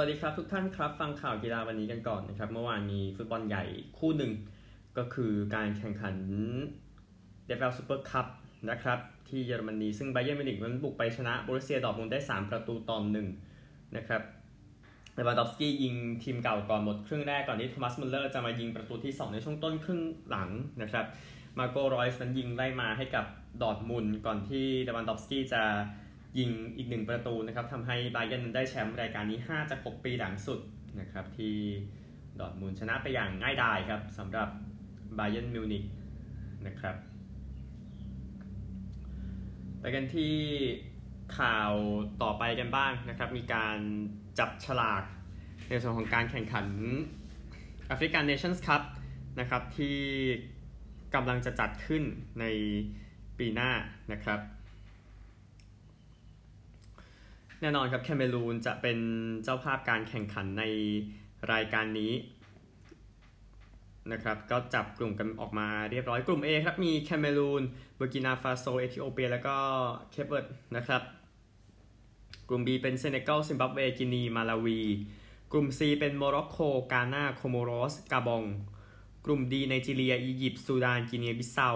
วัสดีครับทุกท่านครับฟังข่าวกีฬาวันนี้กันก่อนนะครับเมื่อวานมีฟุตบอลใหญ่คู่หนึ่งก็คือการแข่งขัน DFL Super Cup นะครับที่เยอรมนีซึ่งไบเยิร์นมิวนิกนั้นบุกไปชนะโบรุสเซียดอร์ทมุนด์ได้3-1นะครับเลวานดอฟสกี้ยิงทีมเก่าก่อนหมดครึ่งแรกก่อนที่โทมัสมุลเลอร์จะมายิงประตูที่2ในช่วงต้นครึ่งหลังนะครับมาโกรอยส์นั้นยิงไล่มาให้กับดอร์ทมุนด์ก่อนที่เลวานดอฟสกี้จะยิงอีก1ประตูนะครับทำให้ไบเยิร์นได้แชมป์รายการนี้5จาก6ปีหลังสุดนะครับที่ดอร์ทมุนด์ชนะไปอย่างง่ายดายครับสำหรับไบเยิร์นมิวนิกนะครับไปกันที่ข่าวต่อไปกันบ้างนะครับมีการจับฉลากในส่วนของการแข่งขัน African Nations Cup นะครับที่กำลังจะจัดขึ้นในปีหน้านะครับแน่นอนครับแคเมรูนจะเป็นเจ้าภาพการแข่งขันในรายการนี้นะครับก็จับกลุ่มกันออกมาเรียบร้อยกลุ่ม A ครับมีแคเมรูนบูร์กินาฟาโซเอธิโอเปียแล้วก็เคปเวิร์ดนะครับกลุ่ม B เป็นเซเนกัลซิมบับเวกินีมาลาวีกลุ่ม C เป็นโมร็อกโกกาน่าโคโมโรสกาบองกลุ่ม D ไนจีเรียอียิปต์ซูดานกินีบิเซา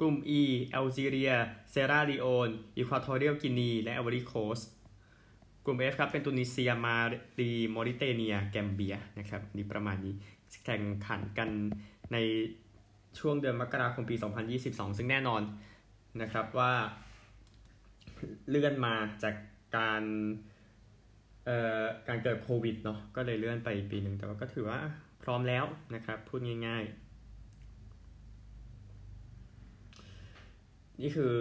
กลุ่ม E แอลจีเรียเซราลีโอนอีควาทอเรียลกินีและแอวอริโคสกลุ่ม F ครับเป็นตุนิเซียมาลีมอริเตเนียแกมเบียนะครับนี่ประมาณนี้แข่งขันกันในช่วงเดือนมกราคมปี2022ซึ่งแน่นอนนะครับว่าเลื่อนมาจากการเกิดโควิดเนาะก็เลยเลื่อนไปปีหนึ่งแต่ว่าก็ถือว่าพร้อมแล้วนะครับพูดง่ายๆนี่คือ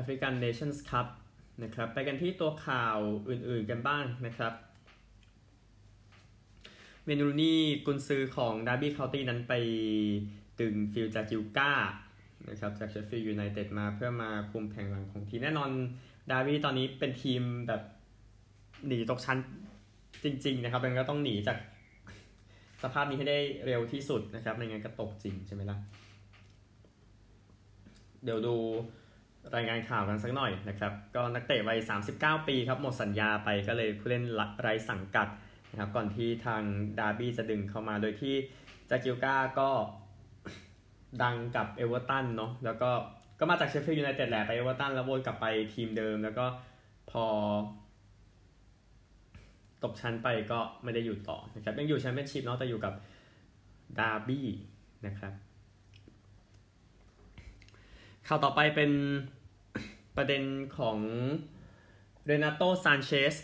African Nations Cup นะครับไปกันที่ตัวข่าวอื่นๆกันบ้างนะครับเวนูนี่กุนซือของดาร์บี้เคาน์ตี้นั้นไปดึงฟิลจากกิลก้านะครับจากเชฟฟิลด์ยูไนเต็ดมาเพื่อมาคุมแผงหลังของทีมแน่นอนดาร์บี้ตอนนี้เป็นทีมแบบหนีตกชั้นจริงๆนะครับดังนั้นก็ต้องหนีจากสภาพนี้ให้ได้เร็วที่สุดนะครับไม่งั้นก็ตกจริงใช่ไหมล่ะเดี๋ยวดูรายงานข่าวกันสักหน่อยนะครับก็นักเตะวัย39 ปีครับหมดสัญญาไปก็เลยผู้เล่นไร้สังกัดนะครับก่อนที่ทางดาร์บี้จะดึงเข้ามาโดยที่จากิลก้าก็ดังกับเอเวอร์ตันเนาะแล้วก็มาจากเชฟฟิลด์ยูไนเต็ดแหละไปเอเวอร์ตันแล้ววนกลับไปทีมเดิมแล้วก็พอตกชั้นไปก็ไม่ได้อยู่ต่อนะครับยังอยู่แชมเปี้ยนชิพเนาะแต่อยู่กับดาร์บี้นะครับข่าวต่อไปเป็นประเด็นของเรนาโตซานเชส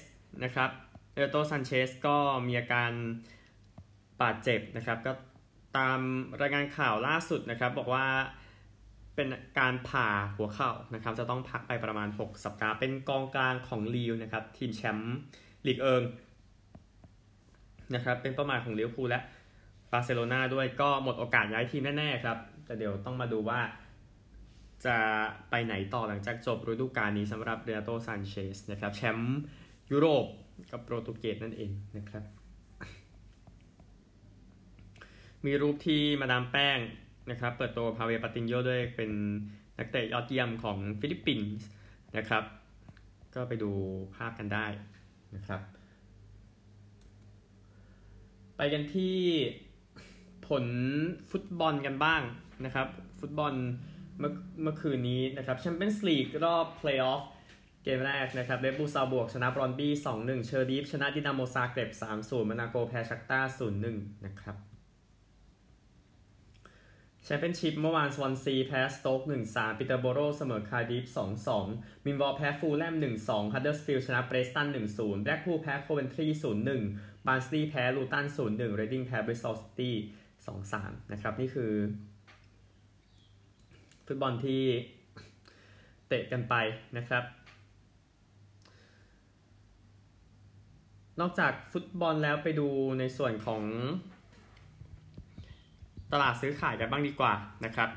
นะครับเรนาโตซานเชสก็มีอาการบาดเจ็บนะครับก็ตามรายงานข่าวล่าสุดนะครับบอกว่าเป็นการผ่าหัวเข่านะครับจะต้องพักไปประมาณ6สัปดาห์เป็นกองกลางของลีวนะครับทีมแชมป์ลีกเอิงนะครับเป็นเป้าหมายของลิเวอร์พูลและบาร์เซโลนาด้วยก็หมดโอกาสย้ายทีมแน่ๆครับแต่เดี๋ยวต้องมาดูว่าจะไปไหนต่อหลังจากจบฤดูกาลนี้สำหรับเรนาโตซานเชสนะครับแชมป์ยุโรปกับโปรตุเกสนั่นเองนะครับมีรูปที่มาดามแป้งนะครับเปิดตัวพาเวล ปาตินโญด้วยเป็นนักเตะยอดเยี่ยมของฟิลิปปินส์นะครับก็ไปดูภาพกันได้นะครับไปกันที่ผลฟุตบอลกันบ้างนะครับฟุตบอลเมื่อคืนนี้นะครับแชมเปี้ยนส์ลีกรอบเพลย์ออฟเกมแรกนะครับเรดบูลซาบวกชนะบรอนบี้ 2-1 เชอรีฟชนะดินาโมซาเกร็บ 3-0 มานาโกแพ้ชักต้า 0-1 นะครับแชมเปี้ยนชิพเมื่อวานสวอนซีแพ้สโต๊ก 1-3 ปีเตอร์โบโรเสมอคาร์ดิฟ 2-2 มินวอลแพ้ฟูลแลม 1-2 ฮัดเดิลส์ฟิลด์ชนะเบรสตัน 1-0 แบล็กพูลแพ้โคเวนทรี 0-1 บาร์นสลีย์แพ้ลูตัน 0-1 เรดดิ้งแพ้บริสตอลซิตี้ 2-3 นะครับนี่คือฟุตบอลที่เตะกันไปนะครับนอกจากฟุตบอลแล้วไปดูในส่วนของตลาดซื้อขายกันบ้างดีกว่านะครับ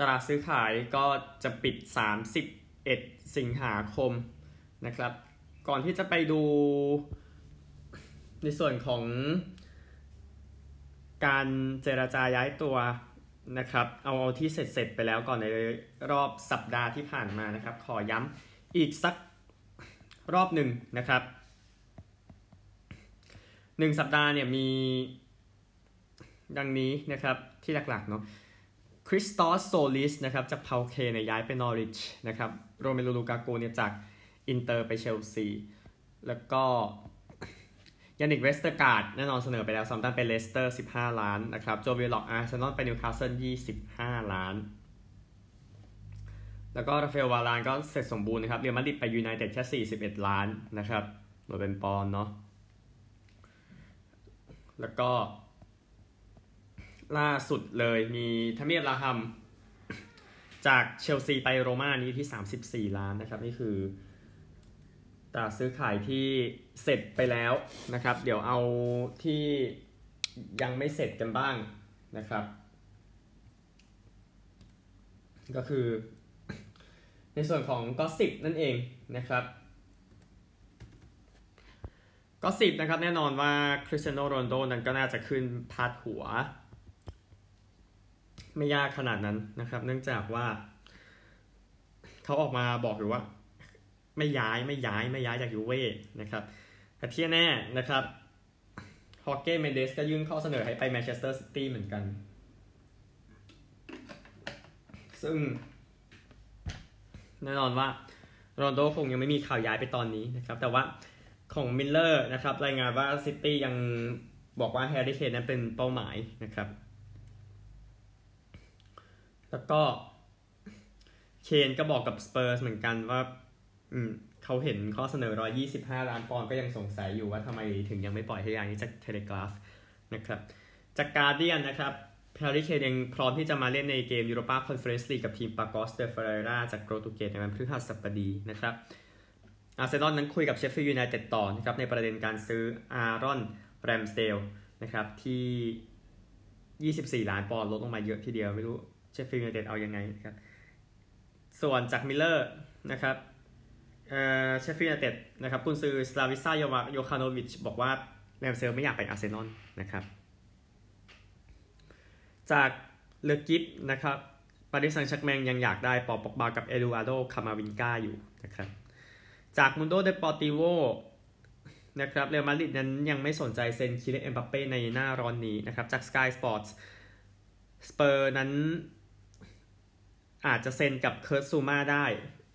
ตลาดซื้อขายก็จะปิด31สิงหาคมนะครับก่อนที่จะไปดูในส่วนของการเจรจาย้ายตัวนะครับเอาที่เสร็จไปแล้วก่อนในรอบสัปดาห์ที่ผ่านมานะครับขอย้ำอีกสัก รอบหนึ่งนะครับ1สัปดาห์เนี่ยมีดังนี้นะครับที่หลักๆเนาะคริสตอสโซลิสนะครับจากเพาเคเนี่ยย้ายไปนอริชนะครับโรเมโลลูกาโกเนี่ยจากอินเตอร์ไปเชลซีแล้วก็ยานิกเวสเตอร์การ์ดแน่นอนเสนอไปแล้วซอมตันไปเลสเตอร์15ล้านนะครับโจวิลล็อกอาร์เซนอลไปนิวคาสเซิล25ล้านแล้วก็ราฟาเอลวาลานก็เสร็จสมบูรณ์นะครับเรอัลมาดริดไปยูไนเต็ดแค่41ล้านนะครับหมดเป็นปอนด์เนาะแล้วก็ล่าสุดเลยมีทามิอับราฮัมจากเชลซีไปโรม่านี้ที่34ล้านนะครับนี่คือตราซื้อขายที่เสร็จไปแล้วนะครับเดี๋ยวเอาที่ยังไม่เสร็จกันบ้างนะครับก็คือในส่วนของก็สิบนั่นเองนะครับก็สิบนะครับแน่นอนว่าคริสเตียโนโรนัลโดนั้นก็น่าจะขึ้นพาดหัวไม่ยากขนาดนั้นนะครับเนื่องจากว่าเขาออกมาบอกอยู่ว่าไม่ย้ายจากยูเว่นะครับแต่ที่แน่นะครับฮอร์เก้เมนเดสก็ยื่นข้อเสนอให้ไปแมนเชสเตอร์ซิตี้เหมือนกันซึ่งแน่นอนว่าโรนัลโดคงยังไม่มีข่าวย้ายไปตอนนี้นะครับแต่ว่าของมิลเลอร์นะครับรายงานว่าซิตี้ยังบอกว่าแฮร์รี่เคนนั้นเป็นเป้าหมายนะครับแล้วก็เคนก็บอกกับสเปอร์สเหมือนกันว่าเขาเห็นข้อเสนอ125ล้านปอนด์ก็ยังสงสัยอยู่ว่าทำไมถึงยังไม่ปล่อยให้ย้ายนี้จากเทเลกราฟนะครับจากการ์เดียนนะครับแฮร์รี่เคนยังพร้อมที่จะมาเล่นในเกมยูโรปาคอนเฟอเรนซ์ลีกกับทีมปากอสเดเฟเรราจากโปรตุเกสในวันพฤหัสบดีนะครับอาร์เซนอลนั้นคุยกับเชฟฟิลด์ยูไนเต็ดต่อนะครับในประเด็นการซื้ออารอนแรมสเดลนะครับที่24ล้านปอนด์ลดลงมาเยอะทีเดียวไม่รู้เชฟฟิลด์ยูไนเต็ดเอายังไงนะครับส่วนจากมิลเลอร์นะครับเชฟฟิลด์ยูไนเต็ดนะครับกุนซือสลาวิซ่าโยคานอวิชบอกว่าแรมสเดลไม่อยากไปอาร์เซนอลนะครับจากเลกิฟนะครับปารีสแซงต์แชร์กแมงยังอยากได้ปอปอกบากับเอลูอาโดคามาวินกาอยู่นะครับจากมุนโดเดปอร์ติโวนะครับเรอัลมาดริดนั้นยังไม่สนใจเซ็นคิเลน เอ็มบัปเป้ในหน้าร้อนนี้นะครับจากสกายสปอร์ตส์สเปอร์นั้นอาจจะเซ็นกับเคิร์ตซูม่าได้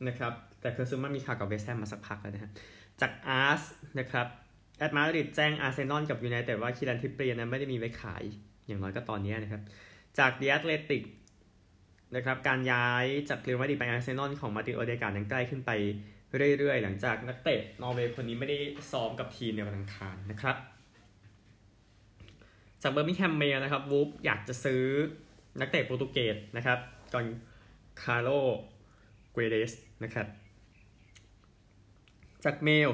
นะครับแต่เคิร์ตซูม่ามีข่าวกับเวสต์แฮมมาสักพักแล้วนะฮะจากอาร์สนะครับแอตมาดริดแจ้งอาร์เซนอลกับยูไนเต็ดว่าคิรันทิปเปียนั้นไม่ได้มีไว้ขายอย่างน้อยก็ตอนนี้นะครับจากเดอะแอตเลติกนะครับการย้ายจากเรอัลมาดริดไปอาร์เซนอลของมาร์ติน โอเดการ์ดนั้นใกล้ขึ้นไปเรื่อยๆหลังจากนักเตะนอร์เวย์คนนี้ไม่ได้ซ้อมกับทีมในวันอังคารนะครับจากเบอร์มิงแฮมเมย์นะครับวูฟอยากจะซื้อนักเตะโปรตุเกสนะครับจอนคาร์โลเกเรสนะครับจากเมล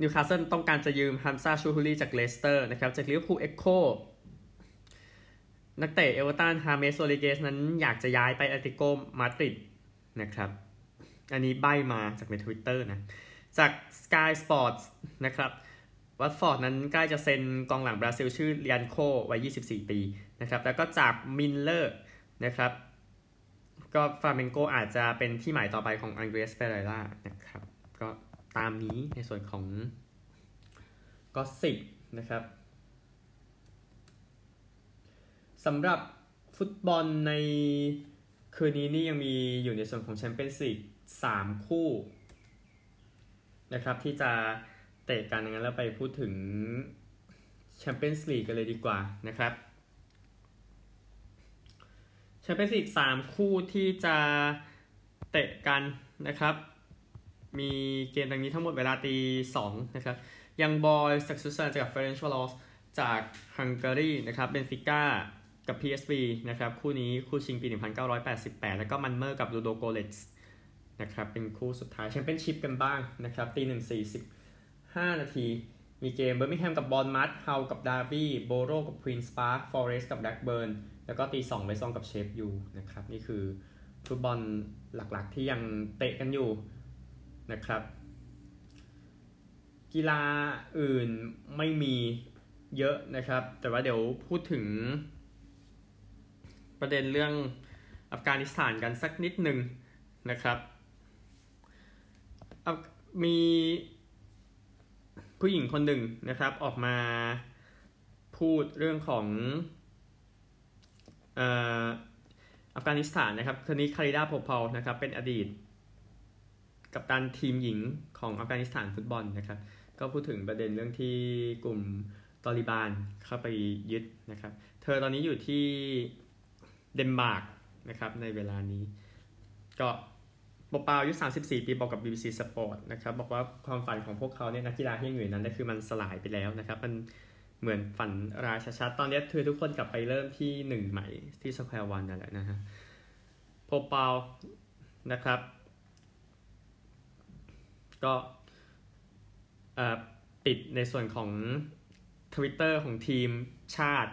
นิวคาสเซิลต้องการจะยืมฮัมซาชูฮุลี่จากเลสเตอร์นะครับจากลิเวอร์พูลเอ็กโคนักเตะเอเวอร์ตันฮาเมสโซลิเกสนั้นอยากจะย้ายไปแอตเลติโกมาดริดนะครับอันนี้ใบมาจากใน Twitter นะจาก Sky Sports นะครับวัตฟอร์ดนั้นใกล้จะเซ็นกองหลังบราซิลชื่อเลียนโควัย24ปีนะครับแล้วก็จากมิลเลอร์นะครับก็ฟลาเมนโกอาจจะเป็นที่หมายต่อไปของอังเดรส เปเรร่านะครับก็ตามนี้ในส่วนของก็สิบนะครับสำหรับฟุตบอลในคืนนี้นี่ยังมีอยู่ในส่วนของแชมเปี้ยนส์ลีก3คู่นะครับที่จะเตะกันงั้นแล้วไปพูดถึงแชมเปี้ยนส์ลีกกันเลยดีกว่านะครับแชมเปี้ยนส์ลีก3คู่ที่จะเตะกันนะครับมีเกมดังนี้ทั้งหมดเวลา 2:00 น.นะครับยังบอยส์จากสวิตเซอร์แลนด์กับเฟเรนซ์วาลอสจากฮังการีนะครับเบนฟิก้ากับ PSV นะครับคู่นี้คู่ชิงปี1988แล้วก็มันเมอร์กับลูโดโกเรตส์นะครับเป็นคู่สุดท้ายแชมเปี้ยนชิพกันบ้างนะครับ 1:45 นาทีมีเกมเบอร์มิงแฮมกับบอร์นมัธเฮากับดาร์บี้โบโรกับควีนส์พาร์คฟอเรสต์กับแบล็กเบิร์นแล้วก็ 2:00 น.เวสต์แฮมกับเชฟฟิลด์นะครับนี่คือฟุตบอลหลักๆที่ยังเตะกันอยู่นะครับกีฬาอื่นไม่มีเยอะนะครับแต่ว่าเดี๋ยวพูดถึงประเด็นเรื่องอัฟกานิสถานกันสักนิดหนึ่งนะครับ มีผู้หญิงคนหนึ่งนะครับออกมาพูดเรื่องของอัฟกานิสถานนะครับคนนี้คาริดา โพเพลนะครับเป็นอดีตกัปตันทีมหญิงของอัฟกานิสถานฟุตบอลนะครับก็พูดถึงประเด็นเรื่องที่กลุ่มตอริบานเข้าไปยึดนะครับเธอตอนนี้อยู่ที่เดนมาร์กนะครับในเวลานี้ก็โปเปาอายุ34ปีบอกกับ BBC Sport นะครับบอกว่าความฝันของพวกเขาเนี่ยนักกีฬาที่อยู่นั้นคือมันสลายไปแล้วนะครับมันเหมือนฝันราชัดๆตอนนี้คือทุกคนกลับไปเริ่มที่1ใหม่ที่สแควร์วันนั่นแหละนะฮะโปเปานะครับก็ปิดในส่วนของ Twitter ของทีมชาติ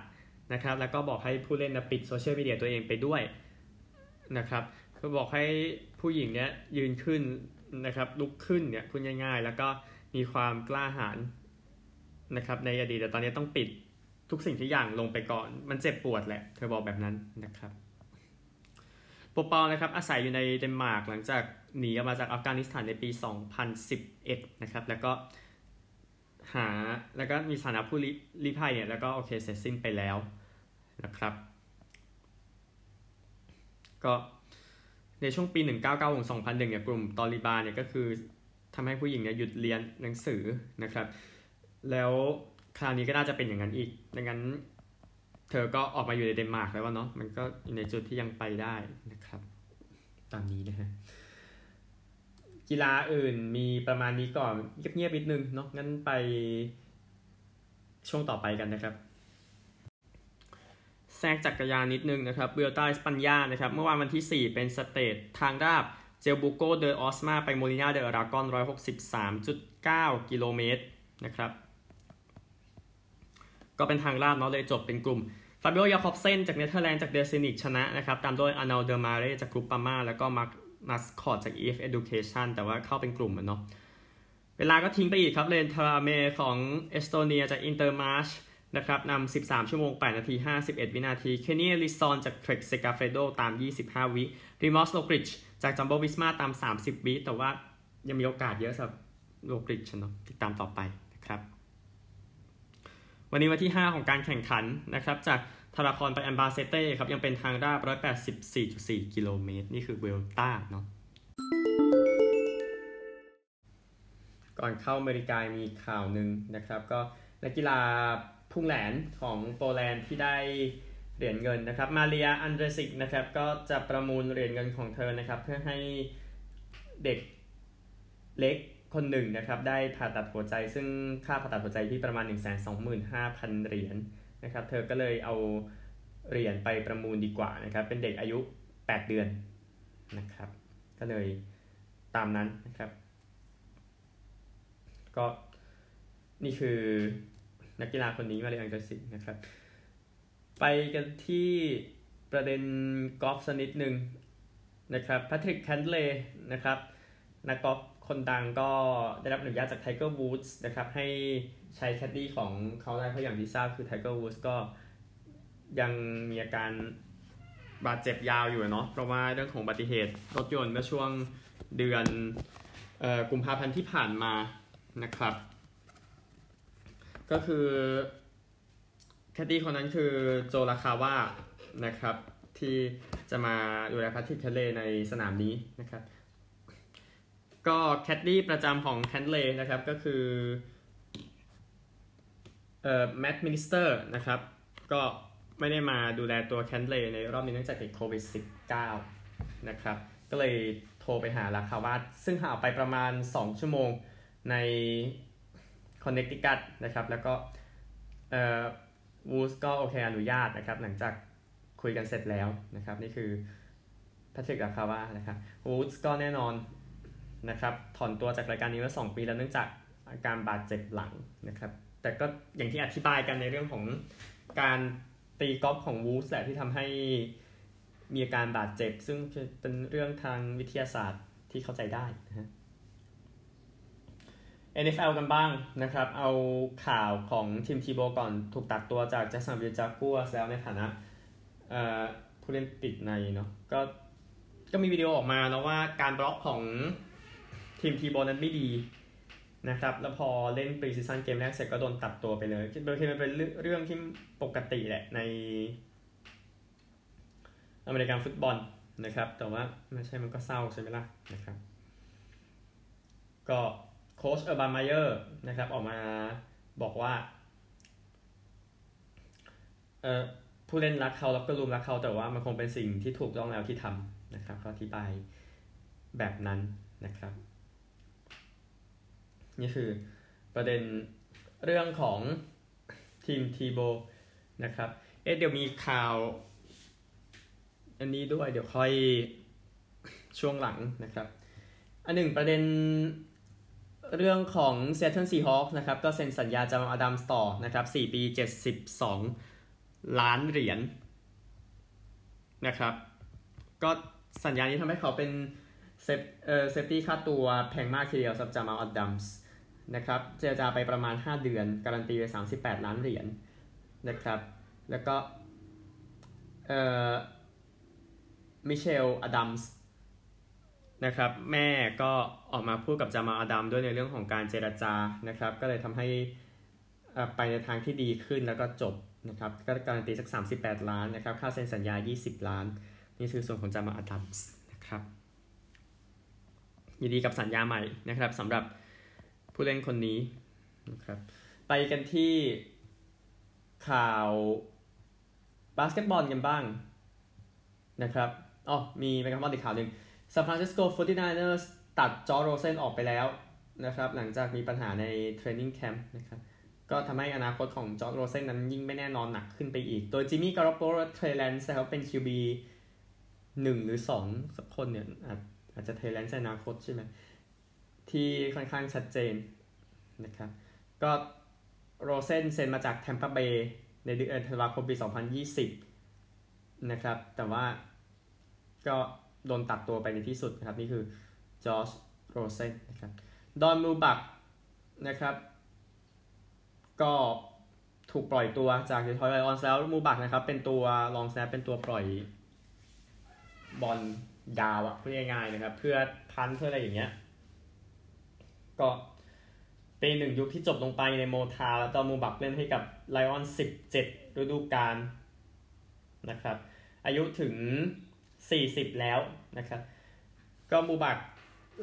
นะครับแล้วก็บอกให้ผู้เล่นนะปิดโซเชียลมีเดียตัวเองไปด้วยนะครับก็บอกให้ผู้หญิงเนี้ยยืนขึ้นนะครับลุกขึ้นเนี่ยพูดง่ายๆแล้วก็มีความกล้าหาญนะครับในอดีตแต่ตอนนี้ต้องปิดทุกสิ่งทุกอย่างลงไปก่อนมันเจ็บปวดแหละเธอบอกแบบนั้นนะครับโปเปานะครับอาศัยอยู่ในเดนมาร์กหลังจากหนีออกมาจากอัฟกานิสถานในปี2011นะครับแล้วก็มีฐานะผู้ลี้ภัยเนี่ยแล้วก็โอเคเสร็จสิ้นไปแล้วนะครับก็ในช่วงปี1990-2001เนี่ยกลุ่มตอลิบานเนี่ยก็คือทำให้ผู้หญิงเนี่ยหยุดเรียนหนังสือนะครับแล้วคราวนี้ก็น่าจะเป็นอย่างนั้นอีกดังนั้นเธอก็ออกมาอยู่ในเดนมาร์กแล้วเนาะมันก็อยู่ในจุดที่ยังไปได้นะครับตามนี้นะฮะกีฬาอื่นมีประมาณนี้ก่อนเงียบๆนิดนึงเนาะงั้นไปช่วงต่อไปกันนะครับแทรกจักรยานนิดนึงนะครับเบลต้าสปัญญานะครับเมื่อวานวันที่4เป็นสเตจทางราบเจลบูโกเดอออสมาไปโมลินาเดออารากอน 163.9 กิโลเมตรนะครับก็เป็นทางลาดเนาะเลยจบเป็นกลุ่มฟาบิโอ ยาคอบเซนจากเนเธอร์แลนด์จากเดซินิกชนะนะครับตามด้วยอานาล เดอมาเร่จากกรุ๊ปปาม่าแล้วก็มัสคอตจาก EF Education แต่ว่าเข้าเป็นกลุ่มเนาะเวลาก็ทิ้งไปอีกครับเลนทราเมของเอสโตเนียจากอินเตอร์มาร์ชนะครับนำ13:08:51เคนเนียลิซอนจากเทรคเซกาเฟโดตาม25วิริมอสโลกริชจากจัมโบวิสมาตาม30วิแต่ว่ายังมีโอกาสเยอะสำหรับโลกริชเนาะติดตามต่อไปนะครับวันนี้วันที่5ของการแข่งขันนะครับจากทาราคอนไปแอมบาเซเต้ครับยังเป็นทางราบ 184.4 กิโลเมตรนี่คือเวลต้าเนาะก่อนเข้าอเมริกามีข่าวหนึ่งนะครับก็นักกีฬาพุ่งแหลนของโปแลนด์ที่ได้เหรียญเงินนะครับมาเรียอันเดรซิกนะครับก็จะประมูลเหรียญเงินของเธอนะครับเพื่อให้เด็กเล็กคนหนึ่งนะครับได้ผ่าตัดหัวใจซึ่งค่าผ่าตัดหัวใจที่ประมาณ 125,000 เหรียญนะครับเธอก็เลยเอาเหรียญไปประมูลดีกว่านะครับเป็นเด็กอายุ8เดือนนะครับก็เลยตามนั้นนะครับก็นี่คือนักกีฬาคนนี้มาเรียนกอล์ฟนะครับไปกันที่ประเด็นกอล์ฟสักนิดหนึ่งนะครับแพทริกแคนเลย์นะครับนักกอล์ฟคนดังก็ได้รับอนุญาตจาก Tiger Woods นะครับให้ใช้แคดดี้ของเขาได้เพราะอย่างที่ทราบคือ Tiger Woods ก็ยังมีอาการบาดเจ็บยาวอยู่เนาะเพราะว่าเรื่องของอุบัติเหตุรถยนต์เมื่อช่วงเดือนกุมภาพันธ์ที่ผ่านมานะครับก็คือแคดดี้คนนั้นคือโจราคาวะนะครับที่จะมาดูแลแพทริก แคนเลย์ในสนามนี้นะครับก็แคดดี้ประจำของแคนเลย์นะครับก็คือแมตต์มินิสเตอร์นะครับก็ไม่ได้มาดูแลตัวแคนเลย์ในรอบนี้เนื่องจากติดโควิด-19 นะครับก็เลยโทรไปหาราคาวาซึ่งหาไปประมาณ2ชั่วโมงในคอนเนคติคัตนะครับแล้วก็วูสก็โอเคอนุญาตนะครับหลังจากคุยกันเสร็จแล้วนะครับนี่คือแพทริก ราคาวานะครับวูสก็แน่นอนนะครับถอนตัวจากรายการนี้มา2ปีแล้วเนื่องจากอาการบาดเจ็บหลังนะครับแต่ก็อย่างที่อธิบายกันในเรื่องของการตีกอล์ฟของวูสแหละที่ทำให้มีอาการบาดเจ็บซึ่งเป็นเรื่องทางวิทยาศาสตร์ที่เข้าใจได้นะฮะ NFL กันบ้างนะครับเอาข่าวของทีมทีโบก่อนถูกตัดตัวจากแจ็คสันวิล จากัวร์แล้วในฐานะผู้เล่นติดในเนาะก็มีวิดีโอออกมาแล้วว่าการบล็อกของ ทีมทีโบนั้นไม่ดีนะครับแล้วพอเล่นปรีซีซั่นเกมแรกเสร็จก็โดนตัดตัวไปเลยคิดว่ามันเป็นเรื่องที่ปกติแหละในอเมริกันฟุตบอลนะครับแต่ว่าไม่ใช่มันก็เศร้าใช่ไหมล่ะนะครับก็โค้ชเออร์บันไมเยอร์นะครับออกมาบอกว่าผู้เล่นรักเขาแล้วก็รุมรักเขาแต่ว่ามันคงเป็นสิ่งที่ถูกต้องแล้วที่ทำนะครับเขาอธิบายแบบนั้นนะครับนี่คือประเด็นเรื่องของทีมทีโบนะครับเดี๋ยวมีข่าวอันนี้ด้วยเดี๋ยวค่อยช่วงหลังนะครับอันหนึ่งประเด็นเรื่องของเซนต์ซีฮอคนะครับก็เซ็นสัญญาจามอดัมส์ต่อนะครับ4ปี72ล้านเหรียญ นะครับก็สัญญานี้ทำให้เขาเป็นเซฟตี้ค่าตัวแพงมากทีเดียวสำหรับจามอดัมส์นะครับเจรจาไปประมาณ5เดือนการันตีไป38ล้านเหรียญ นะครับแล้วก็มิเชลอดัมส์นะครับแม่ก็ออกมาพูดกับจามาอดัมด้วยในเรื่องของการเจรจานะครับก็เลยทำให้ไปในทางที่ดีขึ้นแล้วก็จบนะครับก็การันตีสัก38ล้านนะครับค่าเซ็นสัญญา20ล้านนี่คือส่วนของจามาอดัมส์นะครับยินดีกับสัญญาใหม่นะครับสำหรับผู้เล่นคนนี้นะครับไปกันที่ข่าวบาสเกตบอลกันบ้างนะครับอ๋อมีไปกันบ้างอีกข่าวหนึ่งซานฟรานซิสโก 49ers ตัดจอร์จโรเซนออกไปแล้วนะครับหลังจากมีปัญหาในเทรนนิ่งแคมป์นะครับก็ทำให้อนาคตของจอร์จโรเซนนั้นยิ่งไม่แน่นอนหนักขึ้นไปอีกโดยจิมมี่กาโรโปและเทรแลนซ์นะครับเป็น QB 1 หรือ 2 สักคนเนี่ยอาจจะเทรแลนซ์ในอนาคตใช่ไหมที่ค่อนข้างชัดเจนนะครับก็โรเซนเซ็นมาจากแทมปาเบย์ในเดือนธันวาคมปี2020นะครับแต่ว่าก็โดนตัดตัวไปในที่สุดนะครับนี่คือจอร์จโรเซนนะครับดอนมูบักนะครับก็ถูกปล่อยตัวจากเดทรอยต์ไลออนส์แล้วมูบักนะครับเป็นตัวลองแซฟเป็นตัวปล่อยบอลยาวอะพูดง่ายๆนะครับเพื่อพันเพื่ออะไรอย่างเงี้ยก็เป็นหนึ่งยุคที่จบลงไปในโมทาแล้วดอนมูบักเล่นให้กับไลออน17ฤดูกาลนะครับอายุถึง40แล้วนะครับก็มูบัก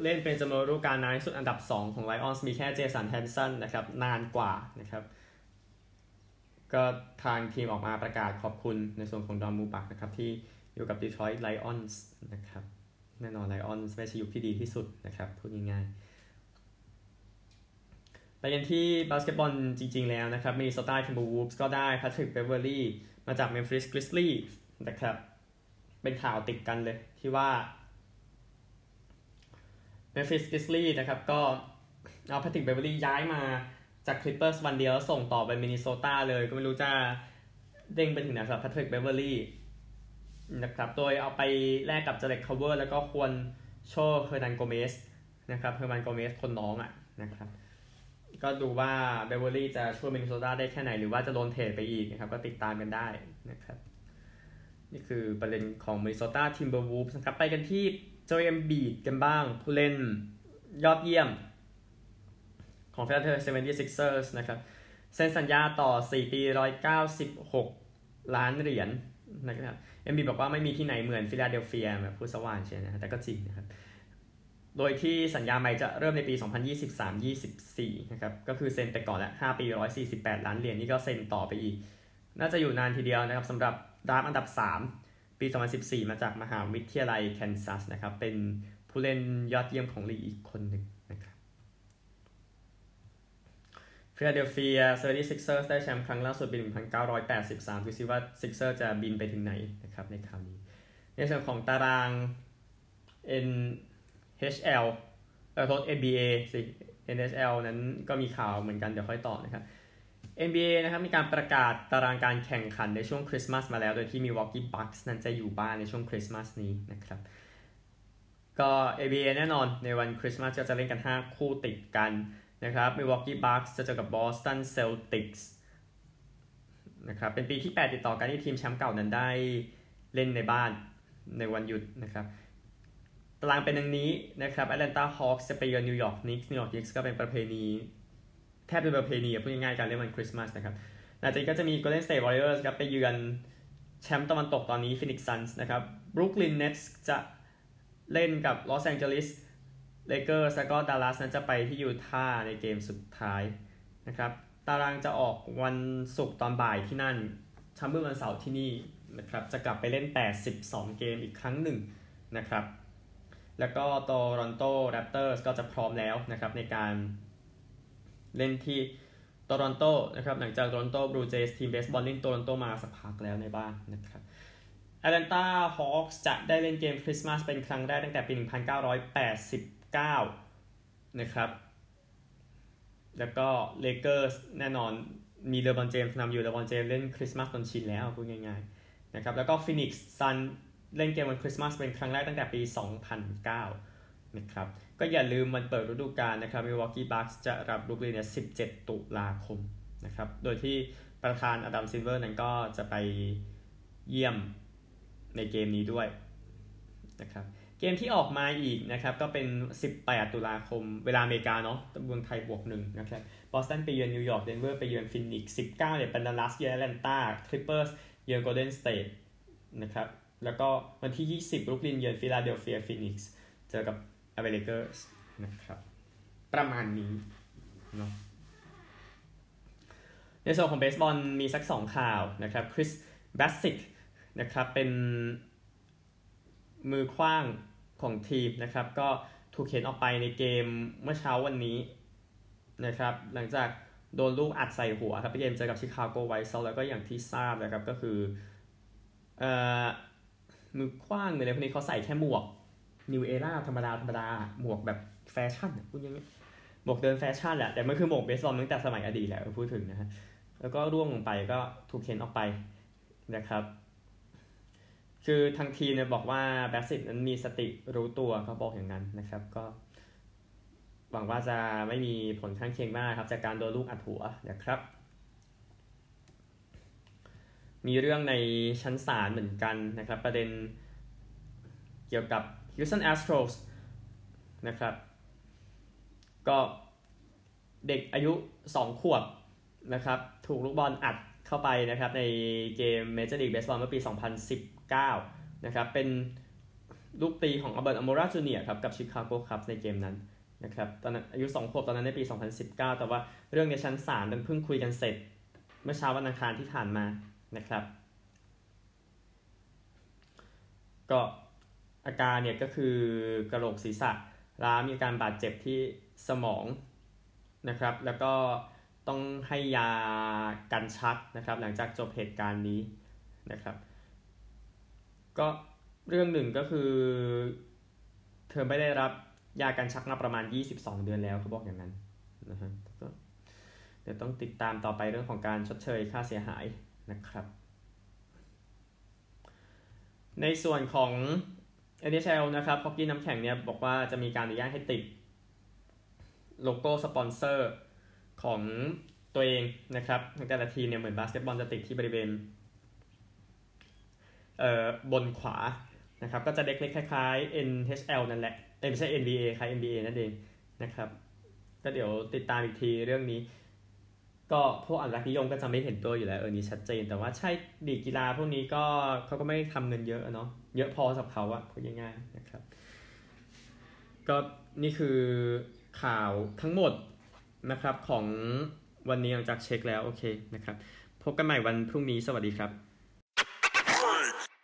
เล่นเป็นจำนวนฤดูกาลนานที่สุดอันดับ2ของไลออนส์มีแค่เจสันแฮนสันนะครับนานกว่านะครับก็ทางทีมออกมาประกาศขอบคุณในส่วนของดอนมูบักนะครับที่อยู่กับ Detroit Lions นะครับแน่นอน Lions ไม่ใช่ยุคที่ดีที่สุดนะครับพูดง่ายๆไปกันที่บาสเกตบอลจริงๆแล้วนะครับมีMinnesota Timberwolvesก็ได้แพทริกเบเวอร์ลี่มาจาก Memphis Grizzlies นะครับเป็นข่าวติดกันเลยที่ว่า Memphis Grizzlies นะครับก็เอาแพทริกเบเวอร์ลี่ย้ายมาจาก Clippers วันเดียวส่งต่อไป Minnesota เลยก็ไม่รู้จะเด้งไปถึงไหนสำหรับแพทริกเบเวอร์ลี่นะครับโดยเอาไปแลกกับเจเล็กคาร์เวอร์แล้วก็ควรโชว์เฮอร์นันโกเมสนะครับเฮอร์นันโกเมสคนน้องอ่ะนะครับก็ดูว่าเบเวอร์ลี่จะช่วย Minnesota ได้แค่ไหนหรือว่าจะโดนเทรดไปอีกนะครับก็ติดตามกันได้นะครับนี่คือประเด็นของ Minnesota Timberwolves นะครับไปกันที่โจเอมบีดกันบ้างผู้เล่นยอดเยี่ยมของ Philadelphia 76ers นะครับเซ็นสัญญาต่อ4ปี196ล้านเหรียญ นะครับเอมบีดบอกว่าไม่มีที่ไหนเหมือนฟิลาเดลเฟียแบบพูดสว่างใช่นะแต่ก็จริงนะครับโดยที่สัญญาใหม่จะเริ่มในปี 2023-24 นะครับก็คือเซ็นไปก่อนแล้ว5ปี148ล้านเหรียญนี่ก็เซ็นต่อไปอีกน่าจะอยู่นานทีเดียวนะครับสำหรับดราฟต์อันดับ3ปี2014มาจากมหาวิทยาลัยแคนซัสนะครับเป็นผู้เล่นยอดเยี่ยมของลีกอีกคนหนึ่งนะครับฟิลาเดลเฟีย 76ers ได้แชมป์ครั้งล่าสุดปี1983ดูซิว่า Sixers จะบินไปถึงไหนนะครับในคราวนี้ในส่วนของตาราง NHL NBA สิ NHL นั้นก็มีข่าวเหมือนกันเดี๋ยวค่อยต่อนะครับNBA นะครับมีการประกาศตารางการแข่งขันในช่วงคริสต์มาสมาแล้วโดยที่ Milwaukee Bucks นั้นจะอยู่บ้านในช่วงคริสต์มาสนี้นะครับก็ NBA แน่นอนในวันคริสต์มาสจะเล่นกัน5คู่ติดกันนะครับ Milwaukee Bucks จะเจอกับ Boston Celtics นะครับเป็นปีที่8ติดต่อกันที่ทีมแชมป์เก่านั้นได้เล่นในบ้านในวันหยุดนะครับ ตารางเป็นดังนี้นะครับแอตแลนตาฮอคส์จะไปเยือนนิวยอร์กนิกส์ก็เป็นประเพณีแทบเป็นประเพณีพูดง่ายๆการเล่นวันคริสต์มาสนะครับหลังจากนี้ก็จะมี Golden State Warriors ครับไปเยือนแชมป์ตะวันตกตอนนี้ Phoenix Suns นะครับ Brooklyn Nets จะเล่นกับ Los Angeles Lakers แล้วก็ Dallas นั้นจะไปที่ยูทาห์ในเกมสุดท้ายนะครับตารางจะออกวันศุกร์ตอนบ่ายที่นั่นแชมป์วันเสาร์ที่นี่นะครับจะกลับไปเล่น82เกมอีกครั้งหนึ่งนะครับแล้วก็โตรอนโตแรปเตอร์สก็จะพร้อมแล้วนะครับในการเล่นที่โตรอนโตนะครับหลังจากโตรอนโตบลูเจสทีมเบสบอลเล่นโตรอนโตมาสักพักแล้วในบ้านนะครับแอตแลนตาฮอคส์จะได้เล่นเกมคริสต์มาสเป็นครั้งแรกตั้งแต่ปี1989นะครับแล้วก็เลเกอร์สแน่นอนมีเลบรอนเจมส์นำอยู่เลบรอนเจมส์เล่นคริสต์มาสจนชินแล้วพูดง่ายๆนะครับแล้วก็ฟินิกซ์ซันเล่นเกมวันคริสต์มาสเป็นครั้งแรกตั้งแต่ปี2009นะครับก็อย่าลืมมันเปิดฤดูกาลนะครับมิลวอกกี้บัคส์จะรับลูกเล่นเนี่ย17ตุลาคมนะครับโดยที่ประธานอดัมซิลเวอร์นั้นก็จะไปเยี่ยมในเกมนี้ด้วยนะครับเกมที่ออกมาอีกนะครับก็เป็น18ตุลาคมเวลาอเมริกาเนาะเมืองไทยบวก1นะครับบอสตันไปเยือนนิวยอร์กเดนเวอร์ไปเยือนฟินิกซ์19เนี่ยเป็นดัลลัสเยือนแอตแลนตาคลิปเปอร์สเยือนโกลเด้นสเตทนะครับแล้วก็วันที่20บรุกลินเยือนฟิลาเดลเฟียฟินิกซ์เจอกับแอตแลนตาเลเกอร์สนะครับประมาณนี้เนาะในส่วนของเบสบอลมีสัก2ข่าวนะครับคริสแบสซิกนะครับเป็นมือขว้างของทีมนะครับก็ถูกเข็นออกไปในเกมเมื่อเช้าวันนี้นะครับหลังจากโดนลูกอัดใส่หัวครับเกมเจอกับชิคาโกไวท์ซอลแล้วก็อย่างที่ทราบนะครับก็คือมือขว้างอะไรพวกนี้เขาใส่แค่หมวกนิวเอร่าธรรมดาหมวกแบบแฟชั่นพูดยังไงหมวกเดินแฟชั่นแหละแต่มันคือหมวกเบสบอลตั้งแต่สมัยอดีตแหละพูดถึงนะฮะแล้วก็ร่วงลงไปก็ถูกเข็นออกไปนะครับคือทางทีมเนี่ยบอกว่าแบสซิตนั้นมีสติรู้ตัวเขาบอกอย่างนั้นนะครับก็หวังว่าจะไม่มีผลข้างเคียงมากครับจากการโดนลูกอัดหัวนะครับมีเรื่องในชั้นศาลเหมือนกันนะครับประเด็นเกี่ยวกับ Houston Astros นะครับก็เด็กอายุ2ขวบนะครับถูกลูกบอลอัดเข้าไปนะครับในเกม Major League Baseball เมื่อปี2019นะครับเป็นลูกตีของอัลเบิร์ต อโมรา จูเนียร์ครับกับ Chicago Cubs ในเกมนั้นนะครับตอนนั้นอายุ2ขวบตอนนั้นในปี2019แต่ว่าเรื่องในชั้นศาลมันเพิ่งคุยกันเสร็จเมื่อเช้าวันอังคารที่ผ่านมานะครับก็อาการเนี่ยก็คือกระโหลกศีรษะร้าวมีอาการบาดเจ็บที่สมองนะครับแล้วก็ต้องให้ยากันชักนะครับหลังจากจบเหตุการณ์นี้นะครับก็เรื่องหนึ่งก็คือเธอไม่ได้รับยากันชักมาประมาณ22เดือนแล้วเขาบอกอย่างนั้นนะฮะก็เดี๋ยวต้องติดตามต่อไปเรื่องของการชดเชยค่าเสียหายนะครับในส่วนของ NHL นะครับฮอกกี้น้ำแข็งเนี่ยบอกว่าจะมีการอนุญาตให้ติดโลโก้สปอนเซอร์ของตัวเองนะครับในแต่ละทีเนี่ยเหมือนบาสเกตบอลจะติดที่บริเวณบนขวานะครับก็จะเล็กๆคล้ายๆ NHL นั่นแหละไม่ใช่ NBA คล้าย NBA นั่นเองนะครับก็เดี๋ยวติดตามอีกทีเรื่องนี้ก็พวกอนุรักษ์นิยมก็จะไม่เห็นตัวอยู่แล้วนี่ชัดเจนแต่ว่าใช่ดีกีฬาพวกนี้ก็เขาก็ไม่ทำเงินเยอะเนาะเยอะพอสำหรับเขาอะพูดง่ายๆนะครับก็นี่คือข่าวทั้งหมดนะครับของวันนี้หลังจากเช็คแล้วโอเคนะครับพบกันใหม่วันพรุ่งนี้สวัสดีครับ